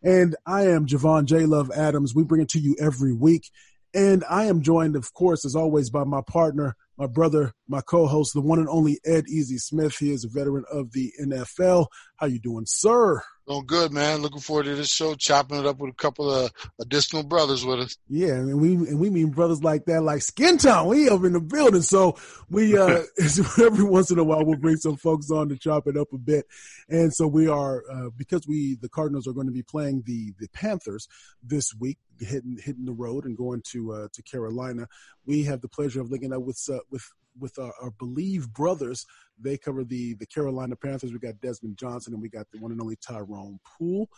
And I am Javon J. Love Adams. We bring it to you every week. And I am joined, of course, as always, by my partner, my brother, my co-host, the one and only Ed Easy Smith. He is a veteran of the NFL. How you doing, sir? Doing good, man. Looking forward to this show, chopping it up with a couple of additional brothers with us. Yeah, and we mean brothers like that, like Skin Town. We over in the building. So we every once in a while we'll bring some folks on to chop it up a bit. And so we are because the Cardinals are going to be playing the Panthers this week, hitting the road and going to Carolina. We have the pleasure of linking up with our Believe brothers. They cover the Carolina Panthers. We got Desmond Johnson, and we got the one and only Tyrone Poole.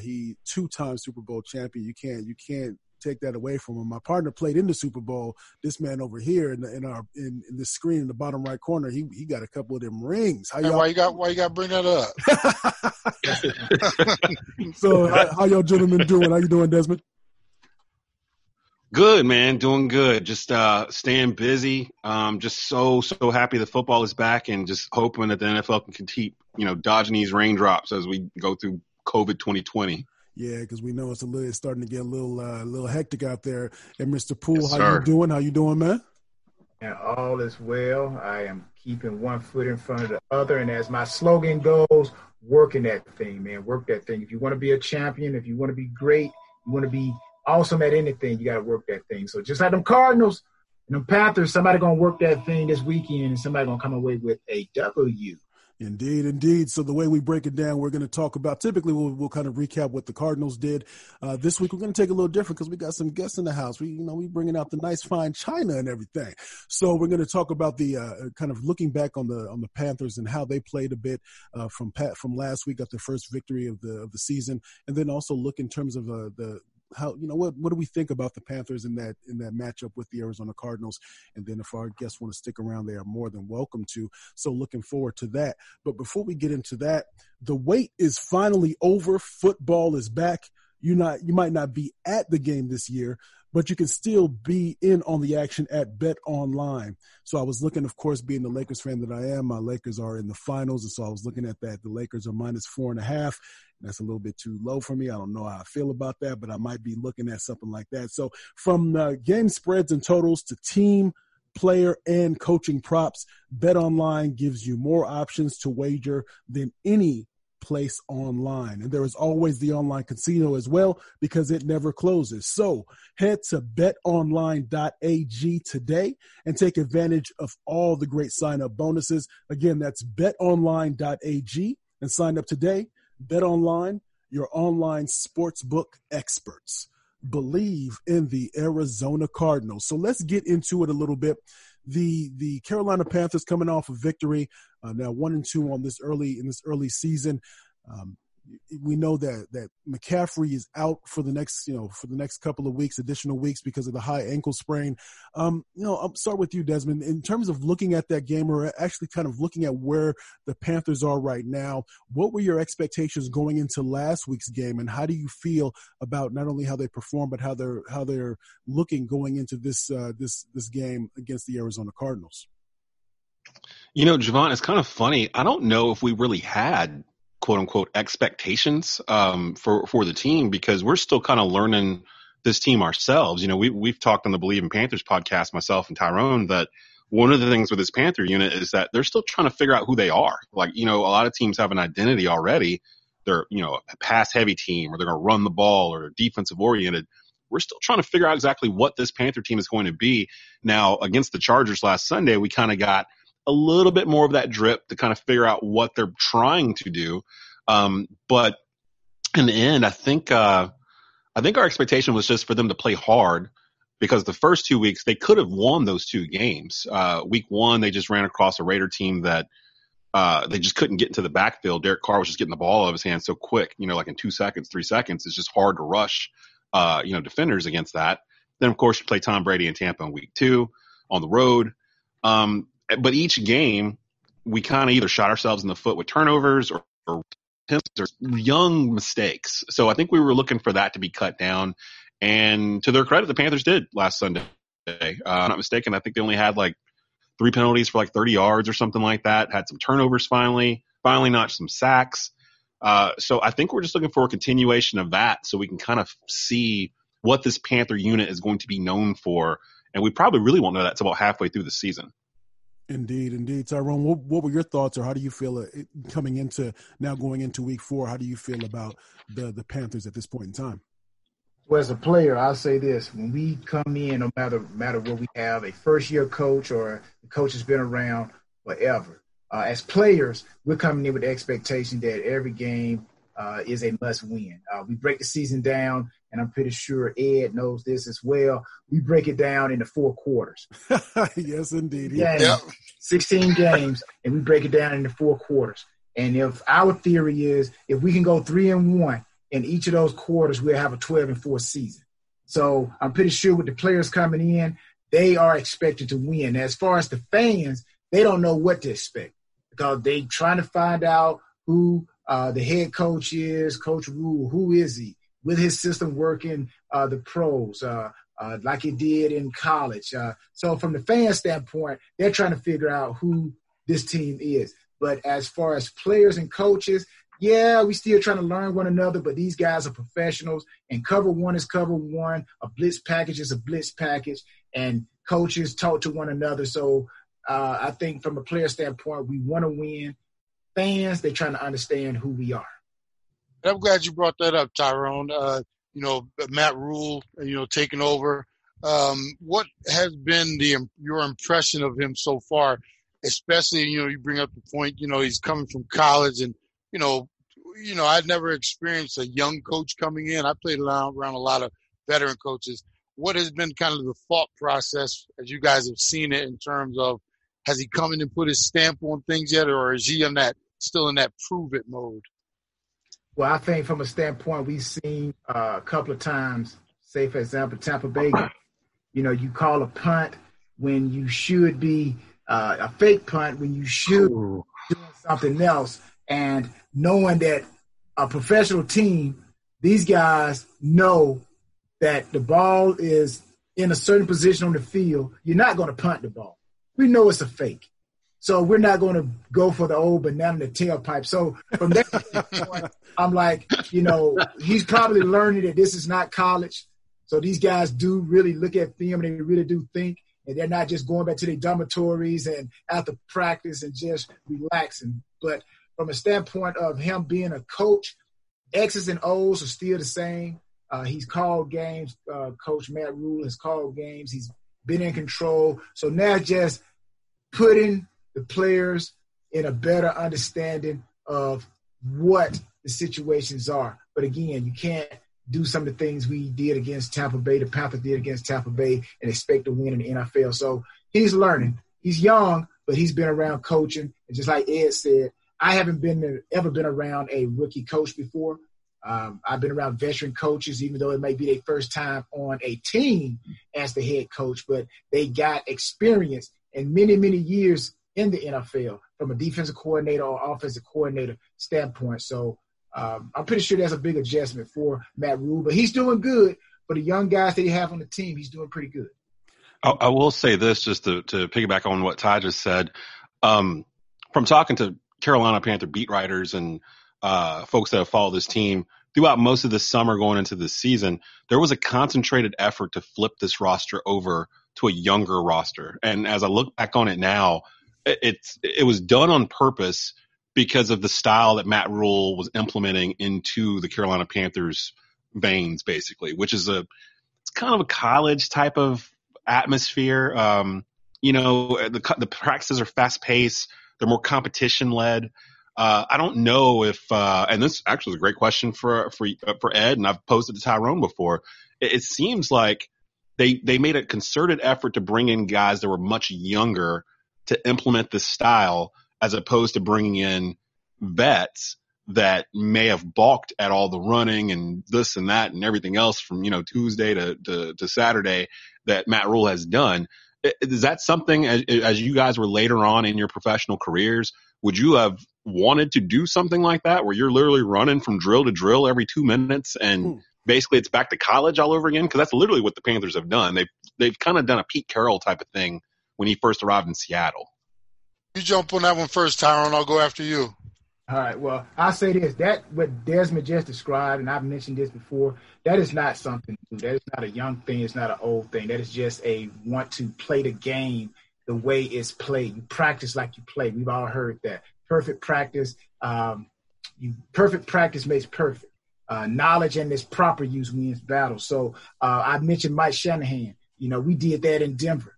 He two-time Super Bowl champion. You can't take that away from him. My partner played in the Super Bowl. This man over here in the screen in the bottom right corner, he got a couple of them rings. How y'all, and why you got to bring that up? So how y'all gentlemen doing? How you doing, Desmond? Good, man. Doing good. Just staying busy. Just so happy the football is back, and just hoping that the NFL can keep, dodging these raindrops as we go through COVID 2020. Yeah, because we know it's starting to get a little hectic out there. And Mr. Poole, yes, how you doing? How you doing, man? And all is well. I am keeping one foot in front of the other, and as my slogan goes, working that thing, man. Work that thing. If you want to be a champion, if you want to be great, you want to be awesome at anything, you got to work that thing. So just like them Cardinals and them Panthers, somebody going to work that thing this weekend, and somebody going to come away with a W. Indeed, indeed. So the way we break it down, we're going to talk about, typically we'll kind of recap what the Cardinals did. This week we're going to take a little different because we got some guests in the house. We bringing out the nice fine china and everything. So we're going to talk about the kind of looking back on the Panthers and how they played a bit from last week, got their first victory of the season, and then also look in terms of how what do we think about the Panthers in that matchup with the Arizona Cardinals? And then if our guests want to stick around, they are more than welcome to. So looking forward to that. But before we get into that, the wait is finally over. Football is back. You might not be at the game this year, but you can still be in on the action at BetOnline. So I was looking, of course, being the Lakers fan that I am, my Lakers are in the finals, and so I was looking at that. The Lakers are -4.5. That's a little bit too low for me. I don't know how I feel about that, but I might be looking at something like that. So from game spreads and totals to team, player, and coaching props, BetOnline gives you more options to wager than any place online. And there is always the online casino as well, because it never closes. So head to betonline.ag today and take advantage of all the great sign-up bonuses. Again, that's betonline.ag, and sign up today. BetOnline, your online sportsbook experts. Believe in the Arizona Cardinals. So let's get into it a little bit. The Carolina Panthers coming off a victory, now 1-2 on this early season. we know that McCaffrey is out for the next, for the next couple of weeks, additional weeks because of the high ankle sprain. I'll start with you, Desmond, in terms of looking at that game or actually kind of looking at where the Panthers are right now. What were your expectations going into last week's game, and how do you feel about not only how they perform, but how they're looking going into this game against the Arizona Cardinals? Javon, it's kind of funny. I don't know if we really had "quote unquote" expectations for the team, because we're still kind of learning this team ourselves. We've talked on the Believe in Panthers podcast, myself and Tyrone, that one of the things with this Panther unit is that they're still trying to figure out who they are. Like, a lot of teams have an identity already. They're a pass heavy team, or they're going to run the ball, or defensive oriented. We're still trying to figure out exactly what this Panther team is going to be. Now, against the Chargers last Sunday, we kind of got a little bit more of that drip to kind of figure out what they're trying to do. But in the end, I think our expectation was just for them to play hard, because the first 2 weeks they could have won those two games. Week one, they just ran across a Raider team that they just couldn't get into the backfield. Derek Carr was just getting the ball out of his hand so quick, like in 2 seconds, 3 seconds. It's just hard to rush, defenders against that. Then, of course, you play Tom Brady in Tampa in week two on the road. But each game, we kind of either shot ourselves in the foot with turnovers or young mistakes. So I think we were looking for that to be cut down. And to their credit, the Panthers did last Sunday. If I'm not mistaken, I think they only had like 3 penalties for like 30 yards or something like that. Had some turnovers finally notched some sacks. So I think we're just looking for a continuation of that, so we can kind of see what this Panther unit is going to be known for. And we probably really won't know that until about halfway through the season. Indeed. Tyrone, what were your thoughts, or how do you feel going into week four? How do you feel about the Panthers at this point in time? Well, as a player, I'll say this. When we come in, no matter what, we have a first-year coach or a coach that's been around forever. As players, we're coming in with the expectation that every game is a must-win. We break the season down, and I'm pretty sure Ed knows this as well. We break it down into 4 quarters. Yes, indeed. Yep. 16 games, and we break it down into 4 quarters. And if our theory is, if we can go 3-1 in each of those quarters, we'll have a 12-4 season. So I'm pretty sure with the players coming in, they are expected to win. As far as the fans, they don't know what to expect, because they're trying to find out who the head coach is, Coach Rhule. Who is he? With his system working the pros like it did in college. So from the fan standpoint, they're trying to figure out who this team is. But as far as players and coaches, we're still trying to learn one another, but these guys are professionals, and cover one is cover one. A blitz package is a blitz package, and coaches talk to one another. So I think from a player standpoint, we want to win. Fans, they're trying to understand who we are. I'm glad you brought that up, Tyrone. Matt Rhule, taking over. What has been your impression of him so far? Especially, you bring up the point, he's coming from college, and I'd never experienced a young coach coming in. I played around a lot of veteran coaches. What has been kind of the thought process as you guys have seen it, in terms of, has he come in and put his stamp on things yet, or is he still in that prove it mode? Well, I think from a standpoint, we've seen a couple of times, say, for example, Tampa Bay, you call a punt when you should be a fake punt, when you should be doing something else. And knowing that a professional team, these guys know that the ball is in a certain position on the field. You're not going to punt the ball. We know it's a fake. So we're not going to go for the old banana in the tailpipe. So from that point, I'm like, he's probably learning that this is not college. So these guys do really look at film, and they really do think, and they're not just going back to their dormitories and after practice and just relaxing. But from a standpoint of him being a coach, X's and O's are still the same. He's called games. Coach Matt Rhule has called games. He's been in control. So now just putting the players in a better understanding of what the situations are. But again, you can't do some of the things we did against Tampa Bay, the Panthers did against Tampa Bay, and expect to win in the NFL. So he's learning. He's young, but he's been around coaching. And just like Ed said, I haven't ever been around a rookie coach before. I've been around veteran coaches, even though it may be their first time on a team as the head coach, but they got experience and many, many years in the NFL from a defensive coordinator or offensive coordinator standpoint. So I'm pretty sure that's a big adjustment for Matt Rhule, but he's doing good. For the young guys that he have on the team, he's doing pretty good. I will say this, just to piggyback on what Ty just said. From talking to Carolina Panther beat writers and folks that have followed this team throughout most of the summer going into the season, there was a concentrated effort to flip this roster over to a younger roster. And as I look back on it now, it was done on purpose because of the style that Matt Rhule was implementing into the Carolina Panthers veins, basically, which is it's kind of a college type of atmosphere. The practices are fast paced. They're more competition led. I don't know if, and this actually is a great question for Ed, and I've posed it to Tyrone before. It seems like they made a concerted effort to bring in guys that were much younger to implement this style, as opposed to bringing in vets that may have balked at all the running and this and that and everything else from, Tuesday to Saturday that Matt Rhule has done. Is that something, as you guys were later on in your professional careers, would you have wanted to do something like that where you're literally running from drill to drill every 2 minutes and basically it's back to college all over again? Because that's literally what the Panthers have done. They've kind of done a Pete Carroll type of thing when he first arrived in Seattle. You jump on that one first, Tyrone. I'll go after you. All right, well, I'll say this. That what Desmond just described, and I've mentioned this before, that is not something new. That is not a young thing. It's not an old thing. That is just a want to play the game the way it's played. You practice like you play. We've all heard that. Perfect practice. Perfect practice makes perfect. Knowledge and its proper use wins battles. So I mentioned Mike Shanahan. We did that in Denver.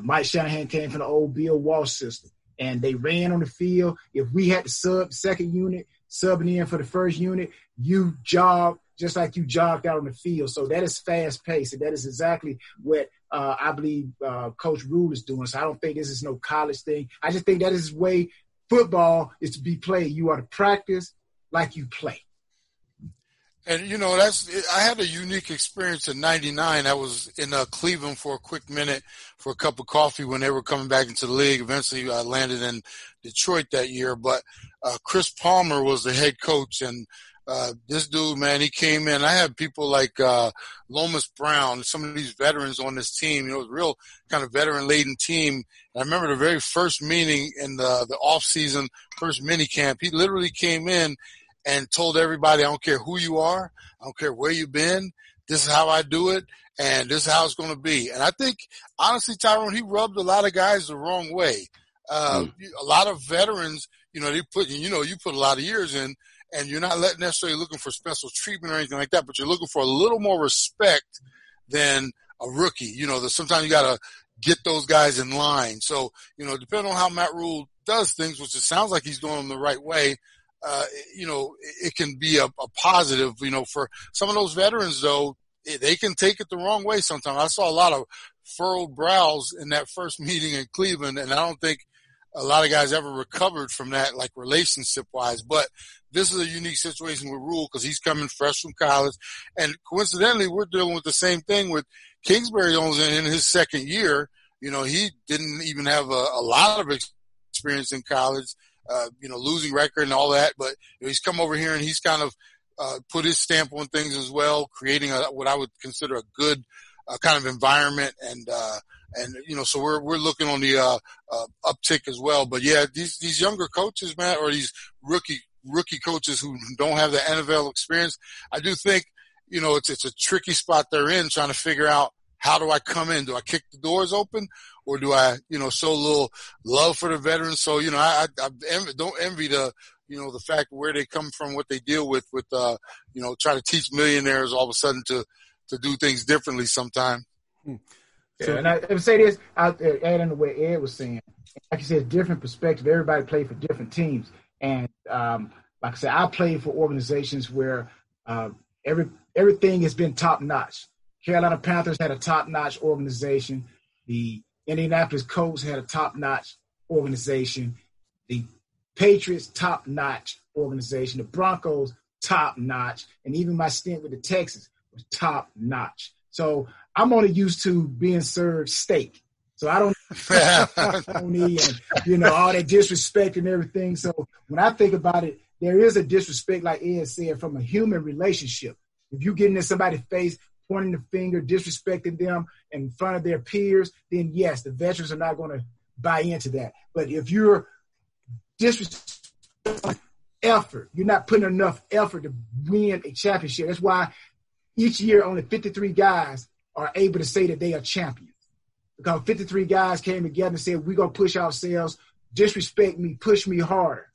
Mike Shanahan came from the old Bill Walsh system. And they ran on the field. If we had to sub second unit, subbing in for the first unit, you jogged just like you jogged out on the field. So that is fast-paced, and that is exactly what I believe Coach Rhule is doing. So I don't think this is no college thing. I just think that is the way football is to be played. You are to practice like you play. And, I had a unique experience in 99. I was in Cleveland for a quick minute for a cup of coffee when they were coming back into the league. Eventually, I landed in Detroit that year. But Chris Palmer was the head coach. And this dude, man, he came in. I had people like Lomas Brown, some of these veterans on this team. It was a real kind of veteran-laden team. And I remember the very first meeting in the off-season, first minicamp. He literally came in and told everybody, I don't care who you are, I don't care where you've been, this is how I do it, and this is how it's going to be. And I think, honestly, Tyrone, he rubbed a lot of guys the wrong way. A lot of veterans, you put a lot of years in, and you're not necessarily looking for special treatment or anything like that, but you're looking for a little more respect than a rookie. Sometimes you got to get those guys in line. So, depending on how Matt Rhule does things, which it sounds like he's doing them the right way, it can be a positive, for some of those veterans, though, they can take it the wrong way sometimes. I saw a lot of furrowed brows in that first meeting in Cleveland, and I don't think a lot of guys ever recovered from that, like relationship-wise. But this is a unique situation with Rhule because he's coming fresh from college. And coincidentally, we're dealing with the same thing with Kingsbury in his second year. He didn't even have a lot of experience in college. Losing record and all that, but he's come over here and he's kind of put his stamp on things as well, creating what I would consider a good kind of environment, and so we're looking on the uptick as well. But yeah, these younger coaches, man, or these rookie coaches who don't have the NFL experience, I do think it's a tricky spot they're in, trying to figure out, how do I come in? Do I kick the doors open, or do I, show a little love for the veterans? So, I don't envy the fact where they come from, what they deal with try to teach millionaires all of a sudden to do things differently sometime. Yeah, so, and I would say this, adding to what Ed was saying, like you said, different perspective. Everybody played for different teams. And like I said, I played for organizations where everything has been top-notch. Carolina Panthers had a top-notch organization. The Indianapolis Colts had a top-notch organization. The Patriots, top-notch organization. The Broncos, top-notch. And even my stint with the Texans was top-notch. So I'm only used to being served steak. So I don't need, you know, all that disrespect and everything. So when I think about it, there is a disrespect, like Ed said, from a human relationship. If you get into somebody's face, pointing the finger, disrespecting them in front of their peers, then yes, the veterans are not going to buy into that. But if you're disrespecting effort, you're not putting enough effort to win a championship. That's why each year only 53 guys are able to say that they are champions. Because 53 guys came together and said, we're going to push ourselves, disrespect me, push me harder.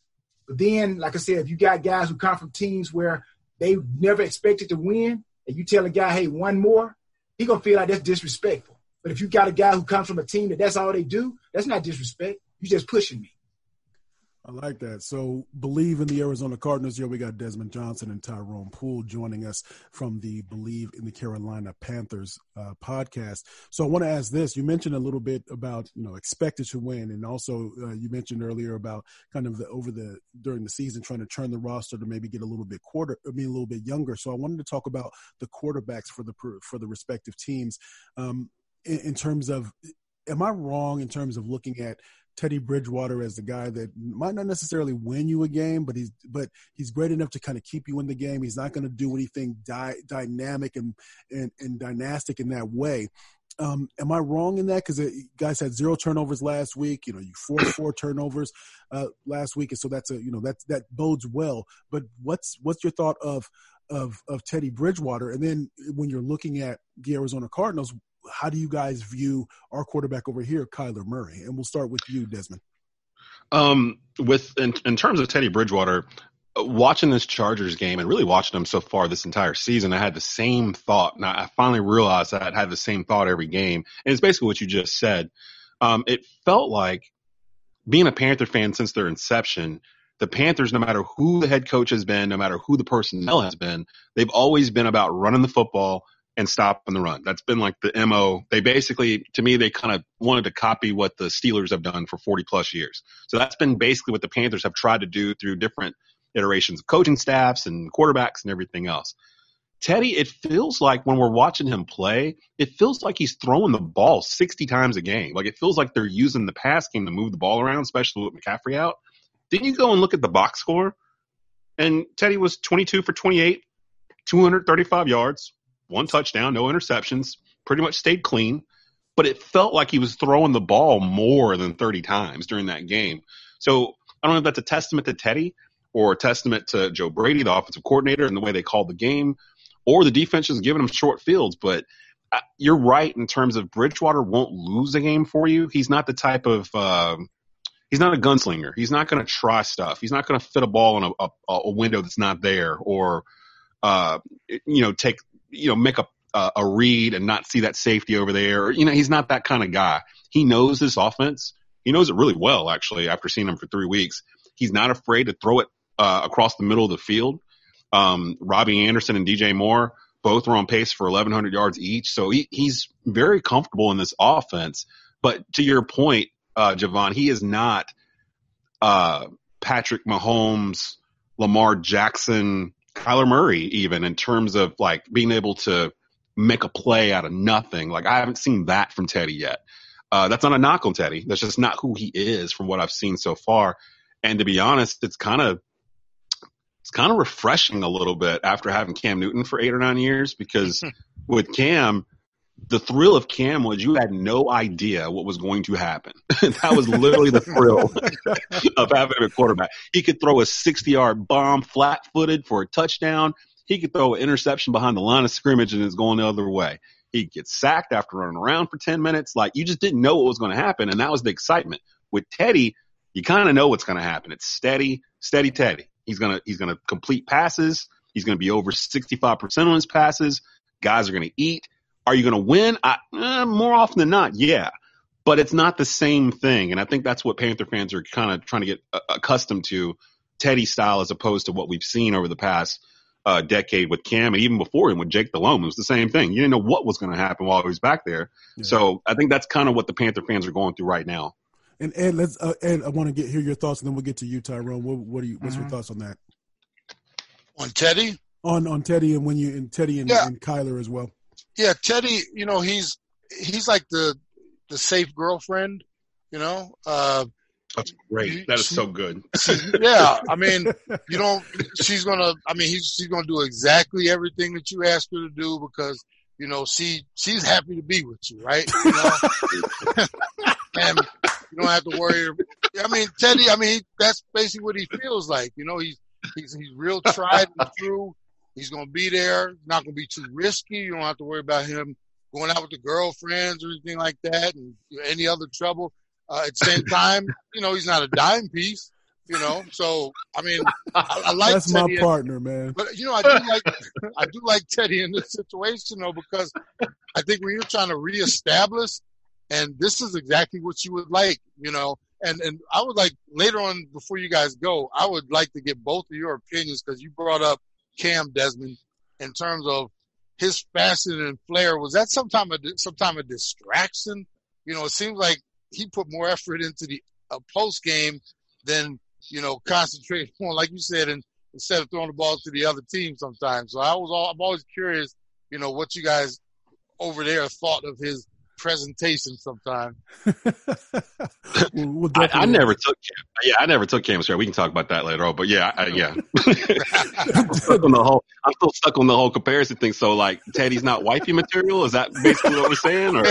But then, like I said, if you got guys who come from teams where they never expected to win, and you tell a guy, hey, one more, he's going to feel like that's disrespectful. But if you got a guy who comes from a team that that's all they do, that's not disrespect. You're just pushing me. I like that. So Believe in the Arizona Cardinals. Here we got Desmond Johnson and Tyrone Poole joining us from the Believe in the Carolina Panthers podcast. So I want to ask this. You mentioned a little bit about, you know, expected to win. And also you mentioned earlier about kind of during the season, trying to turn the roster to maybe get a little bit younger. So I wanted to talk about the quarterbacks for the respective teams in terms of, am I wrong in terms of looking at Teddy Bridgewater as the guy that might not necessarily win you a game, but he's great enough to kind of keep you in the game. He's not going to do anything dynamic and dynastic in that way. Am I wrong in that? Because guys had 0 turnovers last week. You know, you forced 4 turnovers last week, and so that's that bodes well. But what's your thought of Teddy Bridgewater? And then when you're looking at the Arizona Cardinals, how do you guys view our quarterback over here, Kyler Murray? And we'll start with you, Desmond. In terms of Teddy Bridgewater, watching this Chargers game and really watching him so far this entire season, I had the same thought. Now, I finally realized that I'd had the same thought every game. And it's basically what you just said. It felt like, being a Panther fan since their inception, the Panthers, no matter who the head coach has been, no matter who the personnel has been, they've always been about running the football and stop on the run. That's been like the MO. They basically, to me, they kind of wanted to copy what the Steelers have done for 40 plus years. So that's been basically what the Panthers have tried to do through different iterations of coaching staffs and quarterbacks and everything else. Teddy, it feels like when we're watching him play, it feels like he's throwing the ball 60 times a game. Like, it feels like they're using the pass game to move the ball around, especially with McCaffrey out. Then you go and look at the box score, and Teddy was 22 for 28, 235 yards, 1 touchdown, no interceptions, pretty much stayed clean. But it felt like he was throwing the ball more than 30 times during that game. So I don't know if that's a testament to Teddy or a testament to Joe Brady, the offensive coordinator, and the way they called the game, or the defense is giving him short fields. But you're right in terms of Bridgewater won't lose a game for you. He's not the type of he's not a gunslinger. He's not going to try stuff. He's not going to fit a ball in a window that's not there, or make a read and not see that safety over there. You know, he's not that kind of guy. He knows this offense. He knows it really well, actually, after seeing him for 3 weeks. He's not afraid to throw it across the middle of the field. Robbie Anderson and DJ Moore both were on pace for 1,100 yards each. So he's very comfortable in this offense. But to your point, Javon, he is not Patrick Mahomes, Lamar Jackson, Kyler Murray, even, in terms of like being able to make a play out of nothing. Like, I haven't seen that from Teddy yet. That's not a knock on Teddy. That's just not who he is from what I've seen so far. And to be honest, it's kind of refreshing a little bit after having Cam Newton for 8 or 9 years, because with Cam, the thrill of Cam was you had no idea what was going to happen. That was literally the thrill of having a quarterback. He could throw a 60-yard bomb flat-footed for a touchdown. He could throw an interception behind the line of scrimmage and it's going the other way. He could get sacked after running around for 10 minutes. Like, you just didn't know what was going to happen, and that was the excitement. With Teddy, you kind of know what's going to happen. It's steady Teddy. He's going to complete passes. He's going to be over 65% on his passes. Guys are going to eat. Are you going to win? More often than not, yeah. But it's not the same thing. And I think that's what Panther fans are kind of trying to get accustomed to, Teddy style, as opposed to what we've seen over the past decade with Cam, and even before him with Jake Delhomme. It was the same thing. You didn't know what was going to happen while he was back there. Yeah. So I think that's kind of what the Panther fans are going through right now. And Ed, let's Ed, I want to hear your thoughts, and then we'll get to you, Tyrone. What's your thoughts on that? On Teddy? On Teddy, and when you and Teddy and Kyler as well. Yeah, Teddy. You know, he's like the safe girlfriend. You know. That's great. That is so good. Yeah, I mean, you don't. She's gonna. I mean, she's gonna do exactly everything that you ask her to do because you know she's happy to be with you, right? You know? And you don't have to worry. I mean, Teddy. I mean, that's basically what he feels like. You know, he's real tried and true. He's gonna be there. Not gonna be too risky. You don't have to worry about him going out with the girlfriends or anything like that, and any other trouble. At the same time, you know, he's not a dime piece, you know. So, I mean, I like that's Teddy. That's my partner, man. But, you know, I do like Teddy in this situation, though, because I think when you're trying to reestablish, and this is exactly what you would like, you know. And I would like, later on, before you guys go, I would like to get both of your opinions because you brought up Cam, Desmond, in terms of his fashion and flair. Was that sometime a distraction? You know, it seems like he put more effort into the post game than, you know, concentrating on, like you said, and instead of throwing the ball to the other team sometimes. So I'm always curious, you know, what you guys over there thought of his presentation sometimes. I never took Cam. We can talk about that later on, but yeah. I'm still stuck on the whole comparison thing. So like Teddy's not wifey material. Is that basically what we're saying? Or?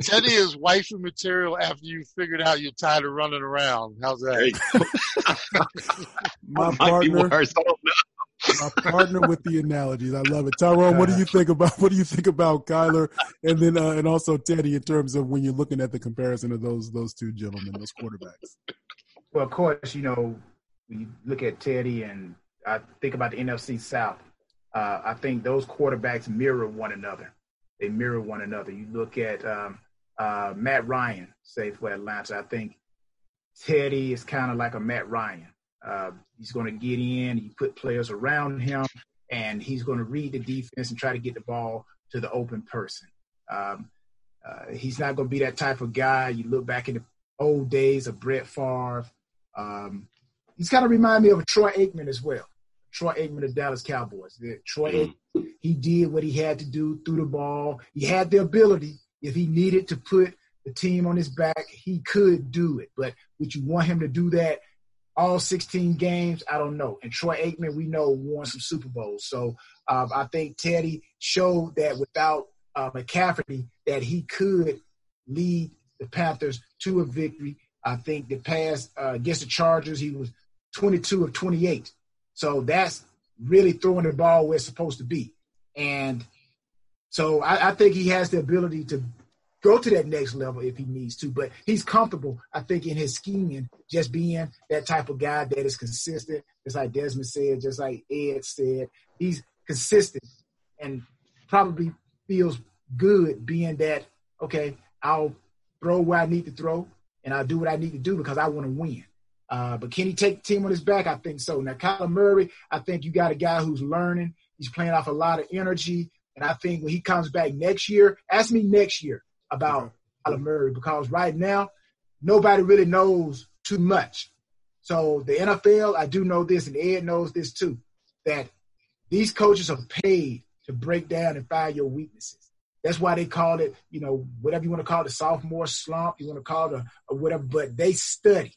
Teddy is wifey material after you figured out you're tired of running around. How's that? My partner with the analogies. I love it. Tyrone, what do you think about Kyler and then and also Teddy in terms of when you're looking at the comparison of those two gentlemen, those quarterbacks? Well, of course, you know, when you look at Teddy and I think about the NFC South, I think those quarterbacks mirror one another. They mirror one another. You look at Matt Ryan, say, for Atlanta. I think Teddy is kind of like a Matt Ryan. He's going to get in, you put players around him, and he's going to read the defense and try to get the ball to the open person. He's not going to be that type of guy. You look back in the old days of Brett Favre. He's kind of remind me of Troy Aikman as well. Troy Aikman of Dallas Cowboys. He did what he had to do, threw the ball. He had the ability. If he needed to put the team on his back, he could do it. But would you want him to do that all 16 games? I don't know. And Troy Aikman, we know, won some Super Bowls. So I think Teddy showed that without McCaffrey, that he could lead the Panthers to a victory. I think the pass against the Chargers, he was 22 of 28. So that's really throwing the ball where it's supposed to be. And so I think he has the ability to go to that next level if he needs to. But he's comfortable, I think, in his scheming, just being that type of guy that is consistent, just like Desmond said, just like Ed said. He's consistent and probably feels good being that, okay, I'll throw where I need to throw and I'll do what I need to do because I want to win. But can he take the team on his back? I think so. Now, Kyler Murray, I think you got a guy who's learning. He's playing off a lot of energy. And I think when he comes back next year, ask me next year about Kyler Murray because right now nobody really knows too much. So the NFL, I do know this, and Ed knows this too, that these coaches are paid to break down and find your weaknesses. That's why they call it, you know, whatever you want to call it, the sophomore slump, you want to call it a whatever, but they study.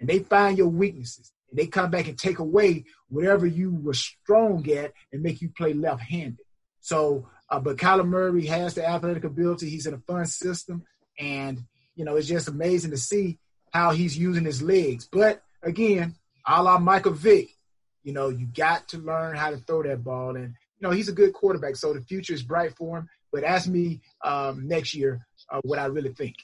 And they find your weaknesses, and they come back and take away whatever you were strong at and make you play left-handed. So, but Kyler Murray has the athletic ability. He's in a fun system, and, you know, it's just amazing to see how he's using his legs. But, again, a la Michael Vick, you know, you got to learn how to throw that ball. And, you know, he's a good quarterback, so the future is bright for him. But ask me next year what I really think.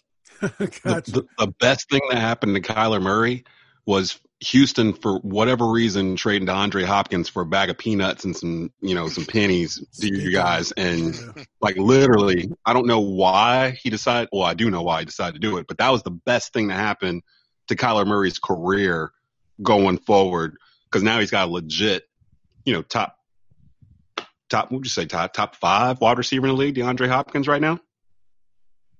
The best thing that happened to Kyler Murray was Houston, for whatever reason, trading DeAndre Hopkins for a bag of peanuts and some, you know, some pennies to you guys. And like literally, I don't know why he decided. Well, I do know why he decided to do it, but that was the best thing that happened to Kyler Murray's career going forward because now he's got a legit, you know, top. What would you say? Top five wide receiver in the league, DeAndre Hopkins, right now.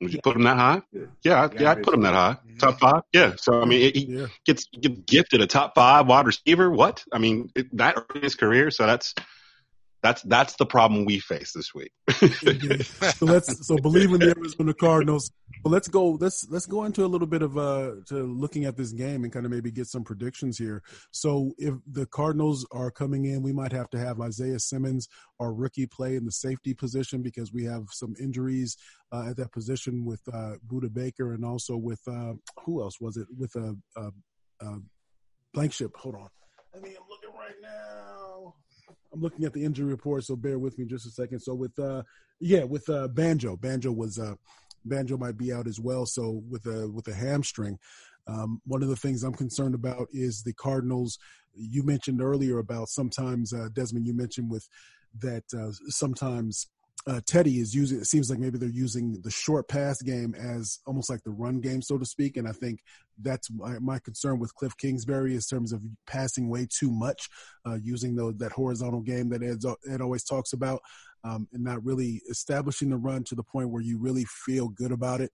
Would you put him that high? Yeah, I'd put him that high. Top five? Yeah. So, I mean, he gets gifted a top five wide receiver. What? I mean, that early in his career. So that's the problem we face this week. So Believe in the Arizona Cardinals. Well, let's go into a little bit of to looking at this game and kind of maybe get some predictions here. So if the Cardinals are coming in, we might have to have Isaiah Simmons, our rookie, play in the safety position because we have some injuries at that position with Budda Baker and also with who else was it with a blank ship. Hold on, I mean, I'm looking right now. I'm looking at the injury report, so bear with me just a second. So with Banjo might be out as well. So with a hamstring, one of the things I'm concerned about is the Cardinals. You mentioned earlier about sometimes Desmond. You mentioned with that sometimes Teddy is using. It seems like maybe they're using the short pass game as almost like the run game, so to speak. And I think that's my concern with Kliff Kingsbury in terms of passing way too much, using that horizontal game that Ed always talks about. And not really establishing the run to the point where you really feel good about it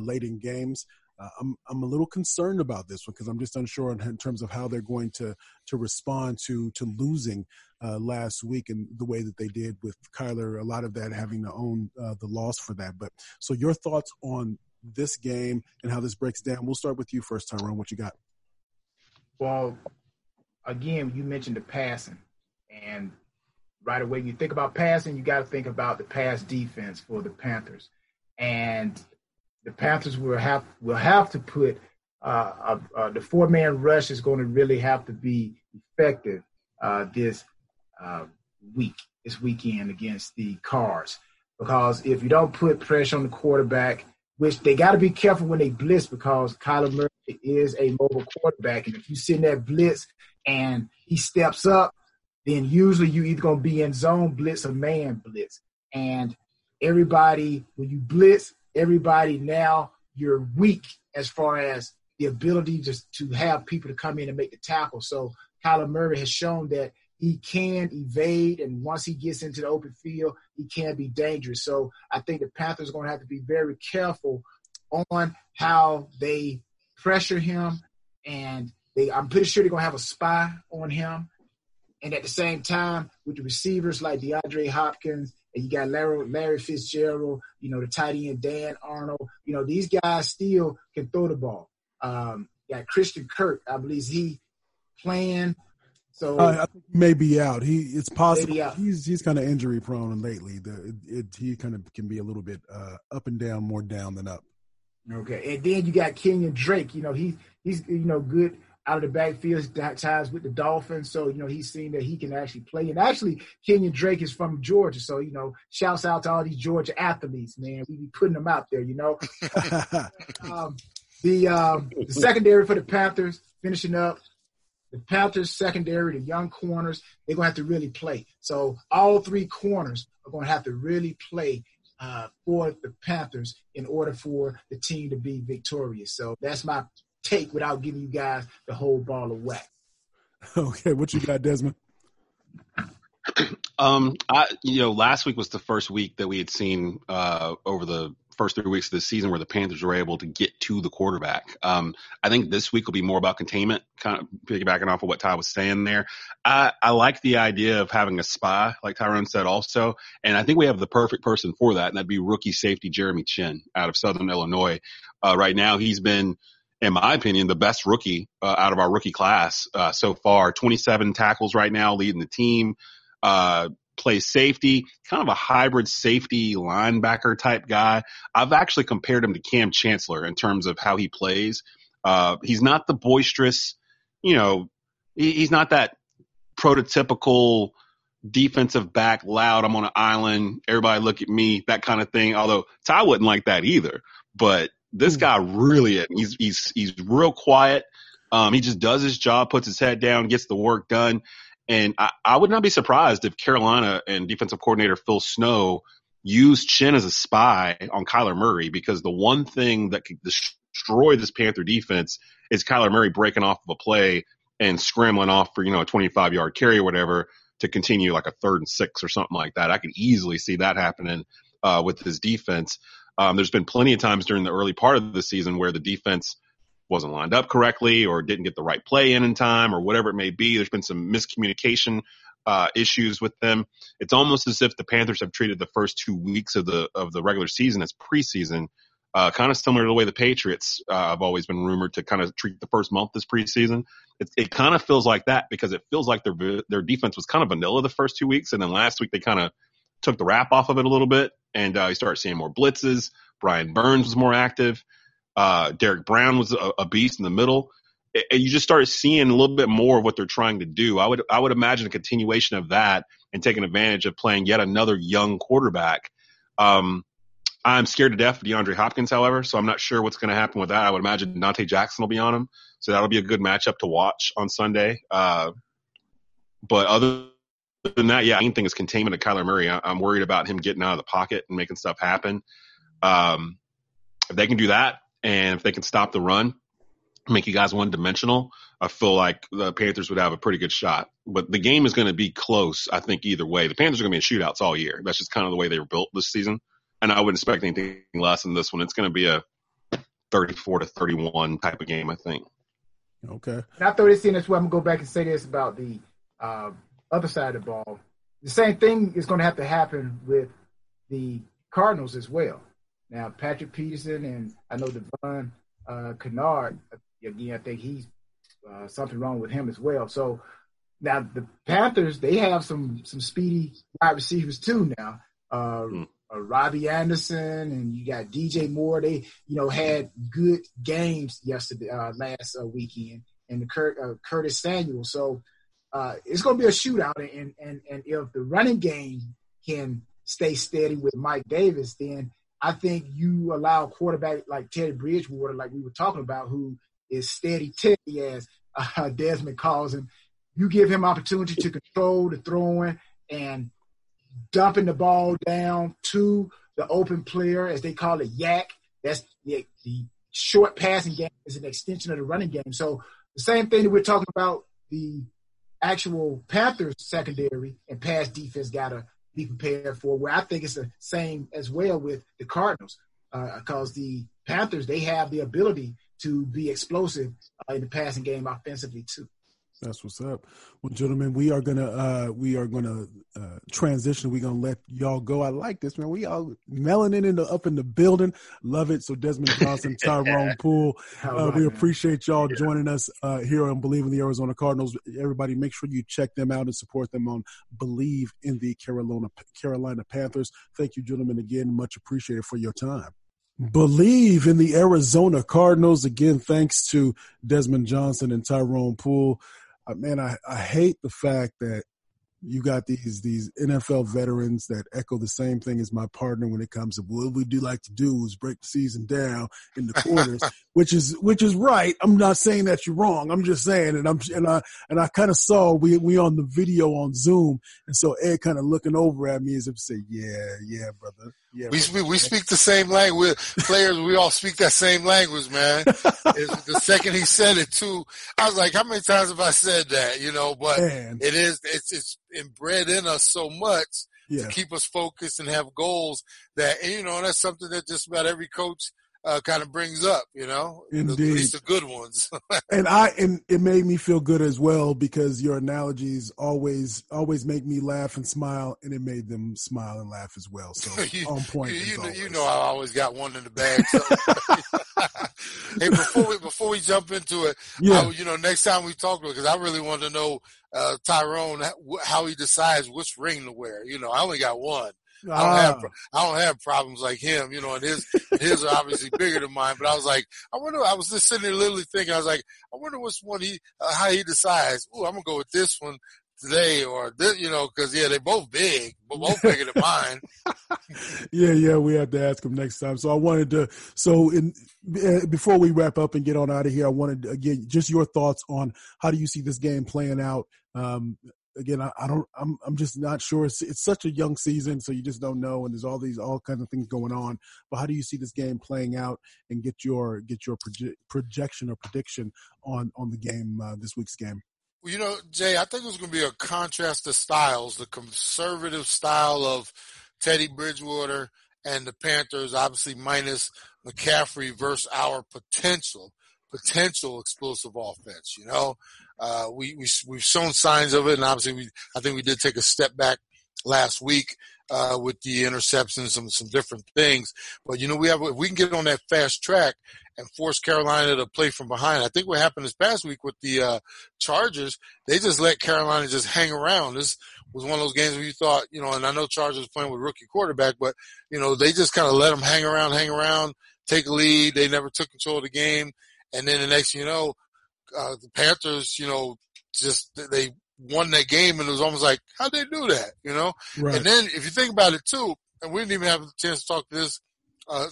late in games. I'm a little concerned about this one because I'm just unsure in terms of how they're going to respond to losing last week and the way that they did with Kyler, a lot of that having to own the loss for that. But so your thoughts on this game and how this breaks down. We'll start with you first, Tyrone. What you got? Well, again, you mentioned the passing and right away, you think about passing, you got to think about the pass defense for the Panthers. And the Panthers will have to put the four-man rush is going to really have to be effective this weekend against the Cards. Because if you don't put pressure on the quarterback, which they got to be careful when they blitz because Kyler Murray is a mobile quarterback. And if you send that blitz and he steps up, then usually you either going to be in zone blitz or man blitz. And everybody, when you blitz, everybody now you're weak as far as the ability just to have people to come in and make the tackle. So Kyler Murray has shown that he can evade, and once he gets into the open field, he can be dangerous. So I think the Panthers are going to have to be very careful on how they pressure him, and I'm pretty sure they're going to have a spy on him. And at the same time, with the receivers like DeAndre Hopkins, and you got Larry Fitzgerald, you know, the tight end Dan Arnold, you know, these guys still can throw the ball. Got Christian Kirk, I believe he's playing. So I think he may be out. It's possible. Out. He's kind of injury prone, and lately he kind of can be a little bit up and down, more down than up. Okay, and then you got Kenyon Drake. You know, he's you know good. Out of the backfield ties with the Dolphins. So, you know, he's seen that he can actually play. And actually, Kenyon Drake is from Georgia. So, you know, shouts out to all these Georgia athletes, man. We be putting them out there, you know. The secondary for the Panthers, finishing up. The Panthers secondary, the young corners, they're going to have to really play. So all three corners are going to have to really play for the Panthers in order for the team to be victorious. So that's my take without giving you guys the whole ball of whack. Okay, what you got, Desmond? Last week was the first week that we had seen over the first 3 weeks of the season where the Panthers were able to get to the quarterback. I think this week will be more about containment, kind of piggybacking off of what Ty was saying there. I like the idea of having a spy, like Tyrone said also, and I think we have the perfect person for that, and that'd be rookie safety Jeremy Chin out of Southern Illinois. Right now he's been – in my opinion, the best rookie out of our rookie class so far. 27 tackles right now, leading the team. Plays safety, kind of a hybrid safety linebacker type guy. I've actually compared him to Cam Chancellor in terms of how he plays. He's not the boisterous, you know, he's not that prototypical defensive back, loud, I'm on an island, everybody look at me, that kind of thing. Although Ty wouldn't like that either, but this guy really is. He's real quiet. He just does his job, puts his head down, gets the work done. And I would not be surprised if Carolina and defensive coordinator Phil Snow used Chin as a spy on Kyler Murray, because the one thing that could destroy this Panther defense is Kyler Murray breaking off of a play and scrambling off for, you know, a 25-yard carry or whatever to continue like a 3rd and 6 or something like that. I could easily see that happening with his defense. There's been plenty of times during the early part of the season where the defense wasn't lined up correctly or didn't get the right play in time or whatever it may be. There's been some miscommunication issues with them. It's almost as if the Panthers have treated the first 2 weeks of the regular season as preseason, kind of similar to the way the Patriots have always been rumored to kind of treat the first month as preseason. It kind of feels like that because it feels like their defense was kind of vanilla the first 2 weeks, and then last week they kind of took the wrap off of it a little bit, and you start seeing more blitzes. Brian Burns was more active. Derek Brown was a beast in the middle. And you just start seeing a little bit more of what they're trying to do. I would imagine a continuation of that and taking advantage of playing yet another young quarterback. I'm scared to death of DeAndre Hopkins, however, so I'm not sure what's going to happen with that. I would imagine Dante Jackson will be on him, so that'll be a good matchup to watch on Sunday. But other than that, yeah, I think it's containment of Kyler Murray. I'm worried about him getting out of the pocket and making stuff happen. If they can do that, and if they can stop the run, make you guys one-dimensional, I feel like the Panthers would have a pretty good shot. But the game is going to be close, I think, either way. The Panthers are going to be in shootouts all year. That's just kind of the way they were built this season. And I wouldn't expect anything less than this one. It's going to be a 34-31 type of game, I think. Okay. And I throw this in as well. I'm going to go back and say this about the other side of the ball. The same thing is going to have to happen with the Cardinals as well. Now, Patrick Peterson and I know Devon Kennard, again, I think he's something wrong with him as well. So now the Panthers, they have some speedy wide receivers too now. Robbie Anderson and you got DJ Moore. They, had good games yesterday, last weekend, and the Curtis Samuel. So it's going to be a shootout. And if the running game can stay steady with Mike Davis, then I think you allow a quarterback like Teddy Bridgewater, like we were talking about, who is steady Teddy, as Desmond calls him. You give him opportunity to control the throwing and dumping the ball down to the open player, as they call it, yak. That's the short passing game is an extension of the running game. So the same thing that we're talking about, the actual Panthers secondary and pass defense got to be prepared for, where I think it's the same as well with the Cardinals, because the Panthers, they have the ability to be explosive in the passing game offensively too. That's what's up. Well, gentlemen, we are gonna transition. We're gonna let y'all go. I like this, man. We all melanin up in the building. Love it. So Desmond Johnson, Tyrone Poole, we appreciate y'all joining us here on Believe in the Arizona Cardinals. Everybody, make sure you check them out and support them on Believe in the Carolina Panthers. Thank you, gentlemen, again. Much appreciated for your time. Believe in the Arizona Cardinals. Again, thanks to Desmond Johnson and Tyrone Poole. Man, I hate the fact that you got these NFL veterans that echo the same thing as my partner when it comes to what we do like to do is break the season down in the quarters, which is right. I'm not saying that you're wrong. I'm just saying, and I kind of saw we on the video on Zoom, and so Ed kind of looking over at me as if to say, yeah, brother. Yeah, we speak the same language. Players, we all speak that same language, man. The second he said it, too, I was like, how many times have I said that? But man, it's inbred in us so much to keep us focused and have goals that, that's something that just about every coach kind of brings up, Indeed. At least the good ones. and it made me feel good as well, because your analogies always make me laugh and smile, and it made them smile and laugh as well. So on point. I always got one in the bag. So. Hey, before we jump into it, next time we talk, because I really want to know Tyrone how he decides which ring to wear. I only got one. I don't have problems like him, and his are obviously bigger than mine, but I was like, I was just sitting there literally thinking, I was like, I wonder which one how he decides, I'm going to go with this one today or this, cause they're both big, but both bigger than mine. Yeah. We have to ask him next time. So I wanted to, before we wrap up and get on out of here, I wanted to get just your thoughts on how do you see this game playing out? Again, I'm just not sure. It's such a young season, so you just don't know, and there's all kinds of things going on. But how do you see this game playing out, and get your projection or prediction on the game, this week's game? Well, Jay, I think it was going to be a contrast of styles, the conservative style of Teddy Bridgewater and the Panthers obviously minus McCaffrey versus our potential explosive offense. You know, we've shown signs of it, and obviously I think we did take a step back last week with the interceptions and some different things. But you know, if we can get on that fast track and force Carolina to play from behind. I think what happened this past week with the Chargers, they just let Carolina just hang around. This was one of those games where you thought, you know, and I know Chargers playing with rookie quarterback, but you know, they just kind of let them hang around, take a lead. They never took control of the game. And then the next, you know, the Panthers, you know, just they won that game, and it was almost like, how'd they do that, you know? Right. And then if you think about it, too, and we didn't even have a chance to talk to this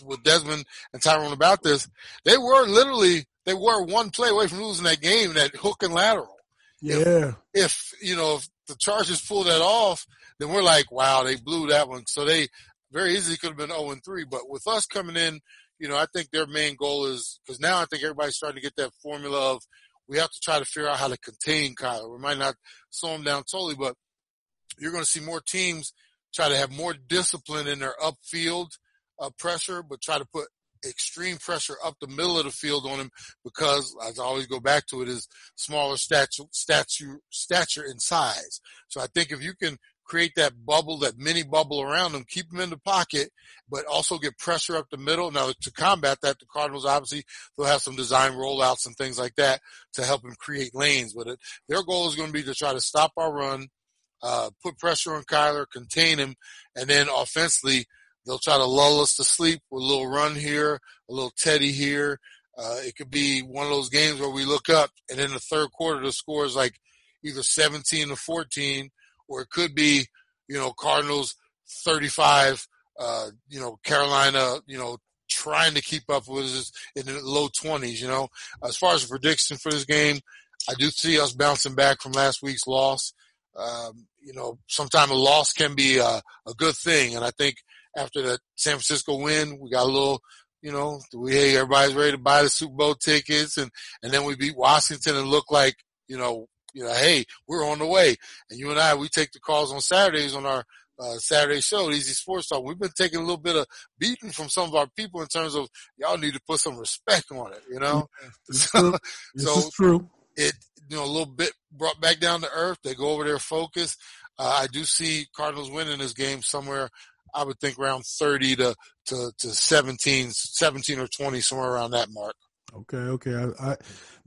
with Desmond and Tyrone about this, they were one play away from losing that game, that hook and lateral. Yeah. If the Chargers pull that off, then we're like, wow, they blew that one. So they very easily could have been 0-3. But with us coming in, you know, I think their main goal is – because now I think everybody's starting to get that formula of we have to try to figure out how to contain Kyler. We might not slow him down totally, but you're going to see more teams try to have more discipline in their upfield pressure, but try to put extreme pressure up the middle of the field on him because, as I always go back to it, is smaller stature in size. So I think if you can – create that bubble, that mini bubble around them, keep them in the pocket, but also get pressure up the middle. Now, to combat that, the Cardinals, obviously, they'll have some design rollouts and things like that to help them create lanes. But their goal is going to be to try to stop our run, put pressure on Kyler, contain him, and then offensively, they'll try to lull us to sleep with a little run here, a little Teddy here. It could be one of those games where we look up, and in the third quarter, the score is like either 17-14, or it could be, you know, Cardinals 35, you know, Carolina, you know, trying to keep up with us in the low 20s, you know. As far as the prediction for this game, I do see us bouncing back from last week's loss. You know, sometimes a loss can be a good thing. And I think after that San Francisco win, we got a little, you know, hey, everybody's ready to buy the Super Bowl tickets. And then we beat Washington and look like, you know, hey, we're on the way. And you and I, we take the calls on Saturdays on our Saturday show, Easy Sports Talk. We've been taking a little bit of beating from some of our people in terms of y'all need to put some respect on it, you know. This is true. It, you know, a little bit brought back down to earth. They go over their focus. I do see Cardinals winning this game somewhere, I would think around 30 to 17 or 20, somewhere around that mark. Okay.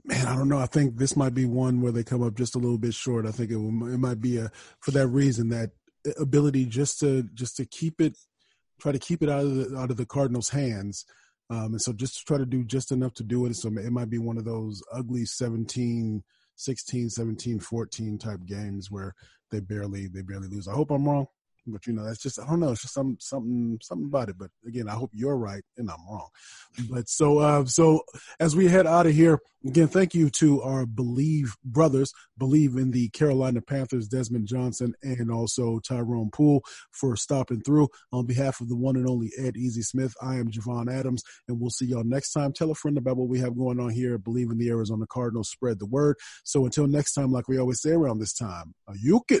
Man, I don't know. I think this might be one where they come up just a little bit short. I think it might be for that reason, that ability just to try to keep it out of the Cardinals' hands, and so just to try to do just enough to do it. So it might be one of those ugly 17-16, 17-14 type games where they barely lose. I hope I'm wrong, but you know, that's just, I don't know. It's just something about it. But again, I hope you're right and I'm wrong. But so as we head out of here, again, thank you to our Believe brothers, Believe in the Carolina Panthers, Desmond Johnson, and also Tyrone Poole, for stopping through. On behalf of the one and only Ed Easy Smith, I am Javon Adams, and we'll see y'all next time. Tell a friend about what we have going on here at Believe in the Arizona Cardinals. Spread the word. So until next time, like we always say around this time, you can.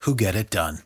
who get it done.